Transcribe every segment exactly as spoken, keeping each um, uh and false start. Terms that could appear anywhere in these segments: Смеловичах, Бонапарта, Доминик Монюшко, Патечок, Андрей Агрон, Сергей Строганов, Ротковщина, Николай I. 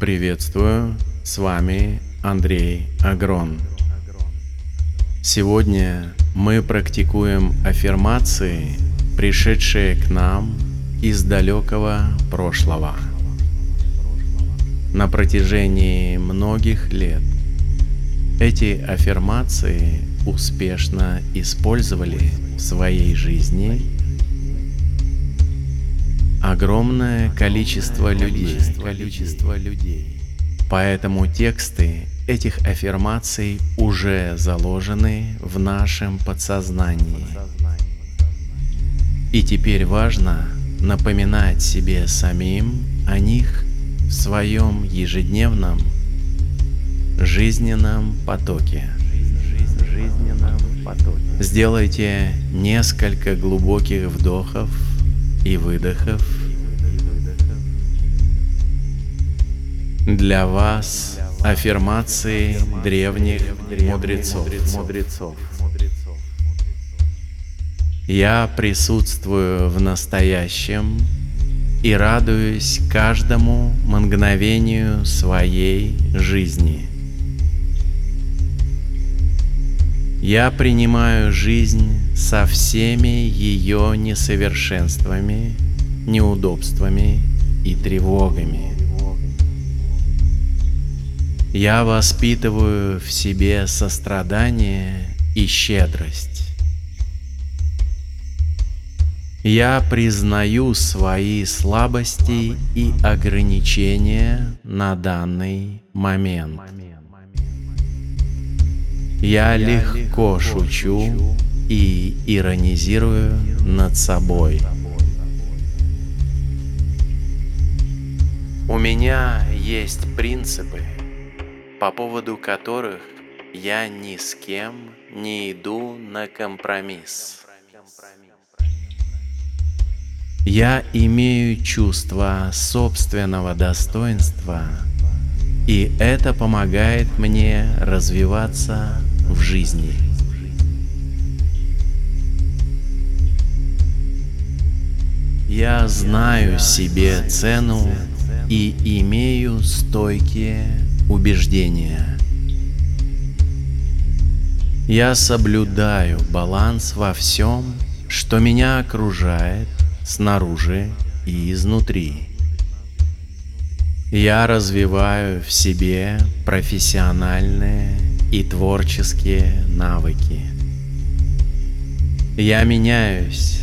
Приветствую, с вами Андрей Агрон. Сегодня мы практикуем аффирмации, пришедшие к нам из далекого прошлого. На протяжении многих лет эти аффирмации успешно использовали в своей жизни огромное количество людей. Поэтому тексты этих аффирмаций уже заложены в нашем подсознании. И теперь важно напоминать себе самим о них в своем ежедневном жизненном потоке. Сделайте несколько глубоких вдохов и выдохов. Для вас аффирмации древних мудрецов. Я присутствую в настоящем и радуюсь каждому мгновению своей жизни. Я принимаю жизнь со всеми ее несовершенствами, неудобствами и тревогами. Я воспитываю в себе сострадание и щедрость. Я признаю свои слабости и ограничения на данный момент. Я легко шучу и иронизирую над собой. У меня есть принципы, по поводу которых я ни с кем не иду на компромисс. Я имею чувство собственного достоинства, и это помогает мне развиваться в жизни. Я знаю себе цену и имею стойкие убеждения. Я соблюдаю баланс во всем, что меня окружает снаружи и изнутри. Я развиваю в себе профессиональные и творческие навыки. Я меняюсь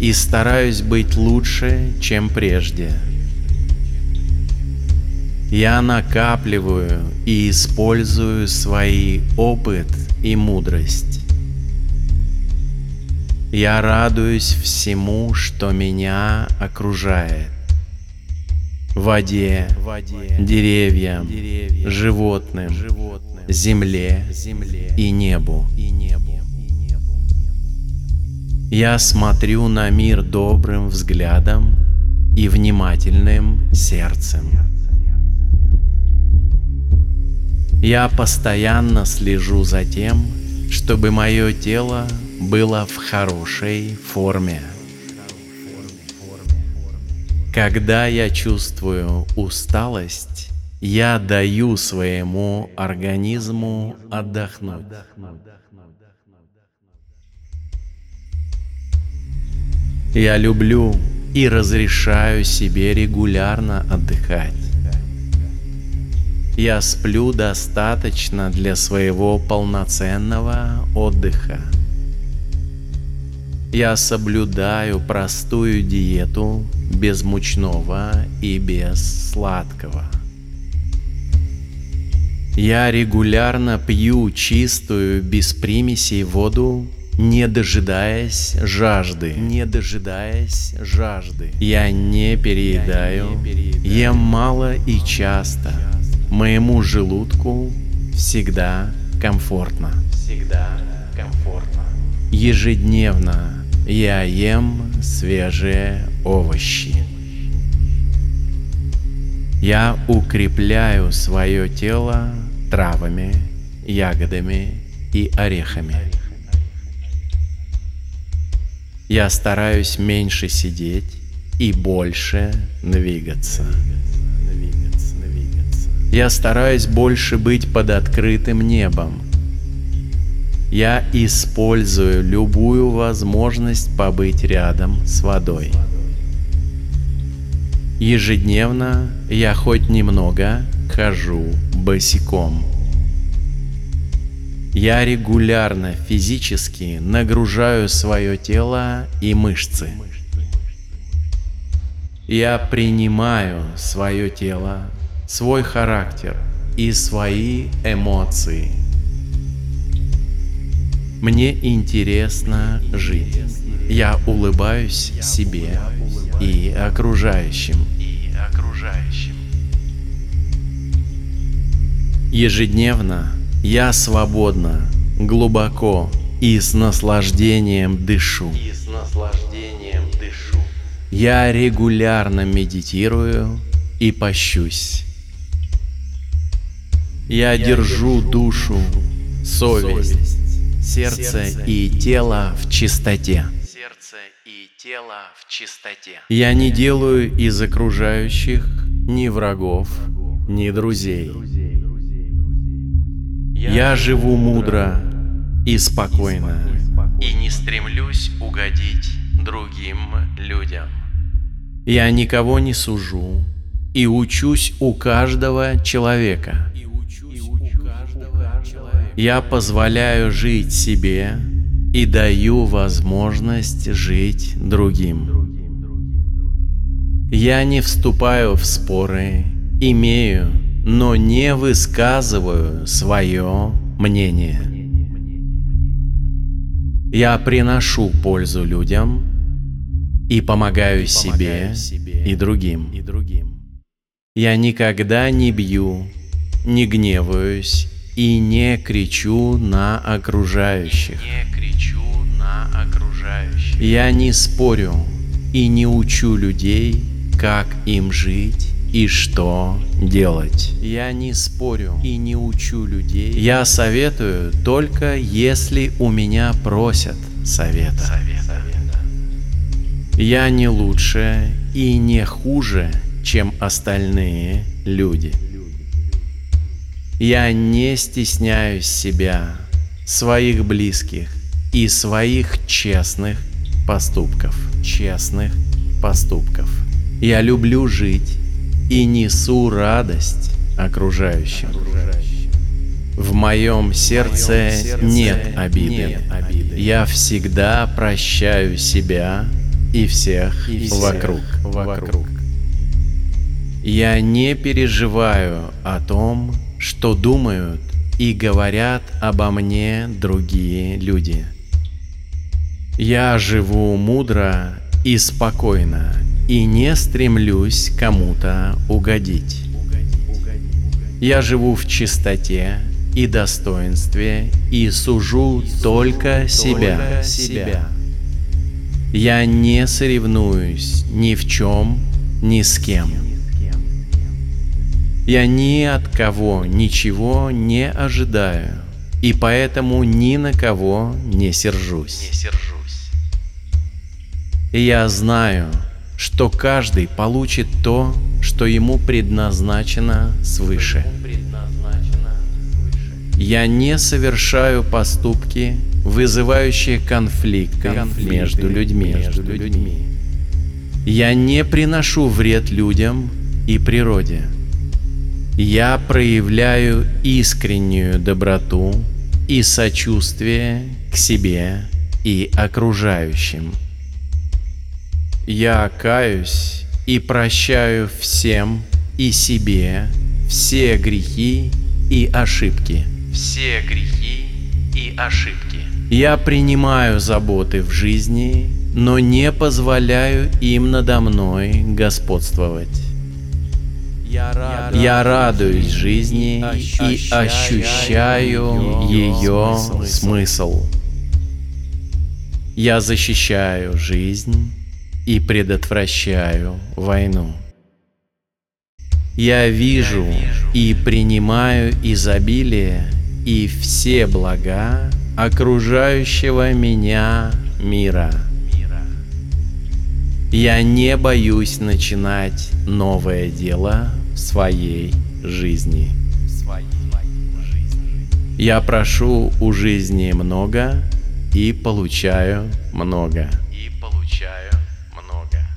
и стараюсь быть лучше, чем прежде. Я накапливаю и использую свой опыт и мудрость. Я радуюсь всему, что меня окружает. Воде, воде, деревьям, деревьям животным, животным, земле, земле и небу. И небу. Я смотрю на мир добрым взглядом и внимательным сердцем. Я постоянно слежу за тем, чтобы мое тело было в хорошей форме. Когда я чувствую усталость, я даю своему организму отдохнуть. Я люблю и разрешаю себе регулярно отдыхать. Я сплю достаточно для своего полноценного отдыха. Я соблюдаю простую диету без мучного и без сладкого. Я регулярно пью чистую, без примесей воду, не дожидаясь жажды. Не дожидаясь жажды. Я не переедаю, Я не переедаю. ем мало и часто. Моему желудку всегда комфортно. Всегда комфортно. Ежедневно я ем свежие овощи. Я укрепляю свое тело травами, ягодами и орехами. Я стараюсь меньше сидеть и больше двигаться. Я стараюсь больше быть под открытым небом. Я использую любую возможность побыть рядом с водой. Ежедневно я хоть немного хожу босиком. Я регулярно физически нагружаю свое тело и мышцы. Я принимаю свое тело, свой характер и свои эмоции. Мне интересно жить. Я улыбаюсь себе и окружающим. Ежедневно я свободно, глубоко и с наслаждением дышу. Я регулярно медитирую и пощусь. Я держу душу, совесть, сердце и тело в чистоте. Я не делаю из окружающих ни врагов, ни друзей. Я живу мудро и спокойно, и не стремлюсь угодить другим людям. Я никого не сужу и учусь у каждого человека. Я позволяю жить себе и даю возможность жить другим. Я не вступаю в споры, имею, но не высказываю свое мнение. Я приношу пользу людям и помогаю себе и другим. Я никогда не бью, не гневаюсь и не кричу на окружающих. Я не спорю и не учу людей, как им жить и что делать. Я не спорю и не учу людей. Я советую только если у меня просят совета. совета. Я не лучше и не хуже, чем остальные люди. Я не стесняюсь себя, своих близких и своих честных поступков. Честных поступков. Я люблю жить и несу радость окружающим. В моем сердце нет обиды. Я всегда прощаю себя и всех вокруг. Я не переживаю о том, что думают и говорят обо мне другие люди. Я живу мудро и спокойно, и не стремлюсь кому-то угодить. Я живу в чистоте и достоинстве и сужу только себя. Я не соревнуюсь ни в чем, ни с кем. Я ни от кого ничего не ожидаю, и поэтому ни на кого не сержусь. Я знаю, что каждый получит то, что ему предназначено свыше. Я не совершаю поступки, вызывающие конфликты, конфликты между, людьми. между людьми. Я не приношу вред людям и природе. Я проявляю искреннюю доброту и сочувствие к себе и окружающим. Я каюсь и прощаю всем и себе все грехи и ошибки. Все грехи и ошибки. Я принимаю заботы в жизни, но не позволяю им надо мной господствовать. Я радуюсь, Я радуюсь жизни и, и ощущаю ее смысл. смысл. Я защищаю жизнь и предотвращаю войну. Я вижу, Я вижу и принимаю изобилие и все блага окружающего меня мира. мира. Я не боюсь начинать новое дело в своей жизни. Я прошу у жизни много и получаю много.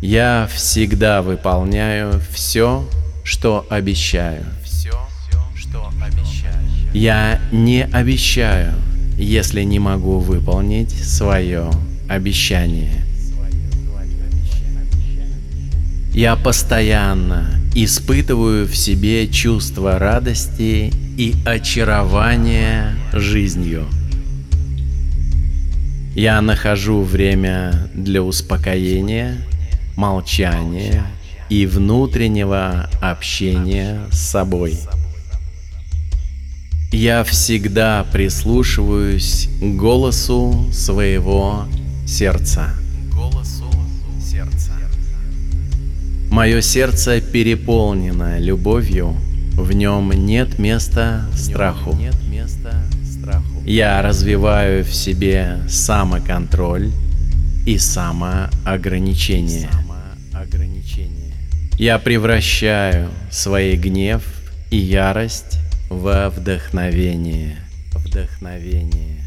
Я всегда выполняю все, что обещаю. Я не обещаю, если не могу выполнить свое обещание. Я постоянно испытываю в себе чувство радости и очарования жизнью. Я нахожу время для успокоения, молчания и внутреннего общения с собой. Я всегда прислушиваюсь к голосу своего сердца. Мое сердце переполнено любовью, в нем нет места страху. Я развиваю в себе самоконтроль и самоограничение. Я превращаю свой гнев и ярость во вдохновение. Вдохновение.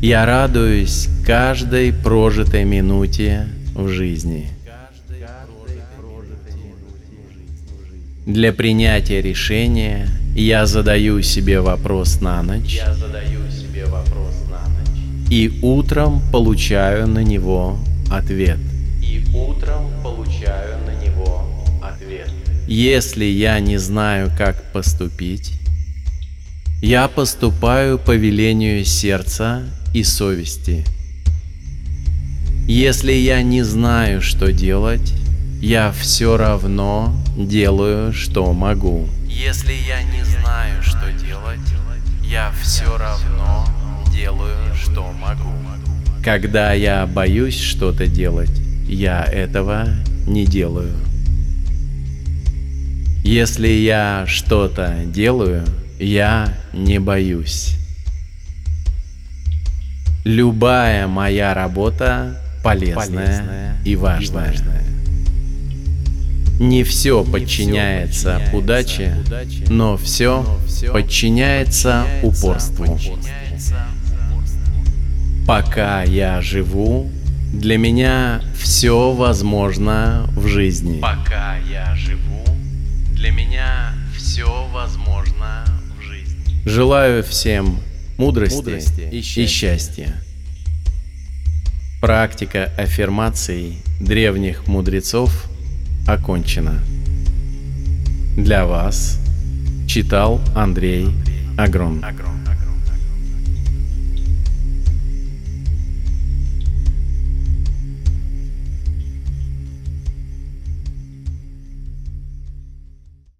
Я радуюсь каждой прожитой минуте в жизни. Для принятия решения я задаю себе вопрос на ночь, я задаю себе вопрос на ночь. И утром получаю на него ответ. И утром получаю на него ответ. Если я не знаю, как поступить, я поступаю по велению сердца и совести. Если я не знаю, что делать, я все равно делаю, что могу. Если я не знаю, что делать, я все равно делаю, что могу. Когда я боюсь что-то делать, я этого не делаю. Если я что-то делаю, я не боюсь. Любая моя работа полезная и важная. Не все подчиняется удаче, но все подчиняется упорству. Пока я живу, для меня все возможно в жизни. Пока я живу, для меня все возможно в жизни. Желаю всем мудрости, мудрости и счастья. И счастья. Практика аффирмаций древних мудрецов окончена. Для вас читал Андрей Агрон.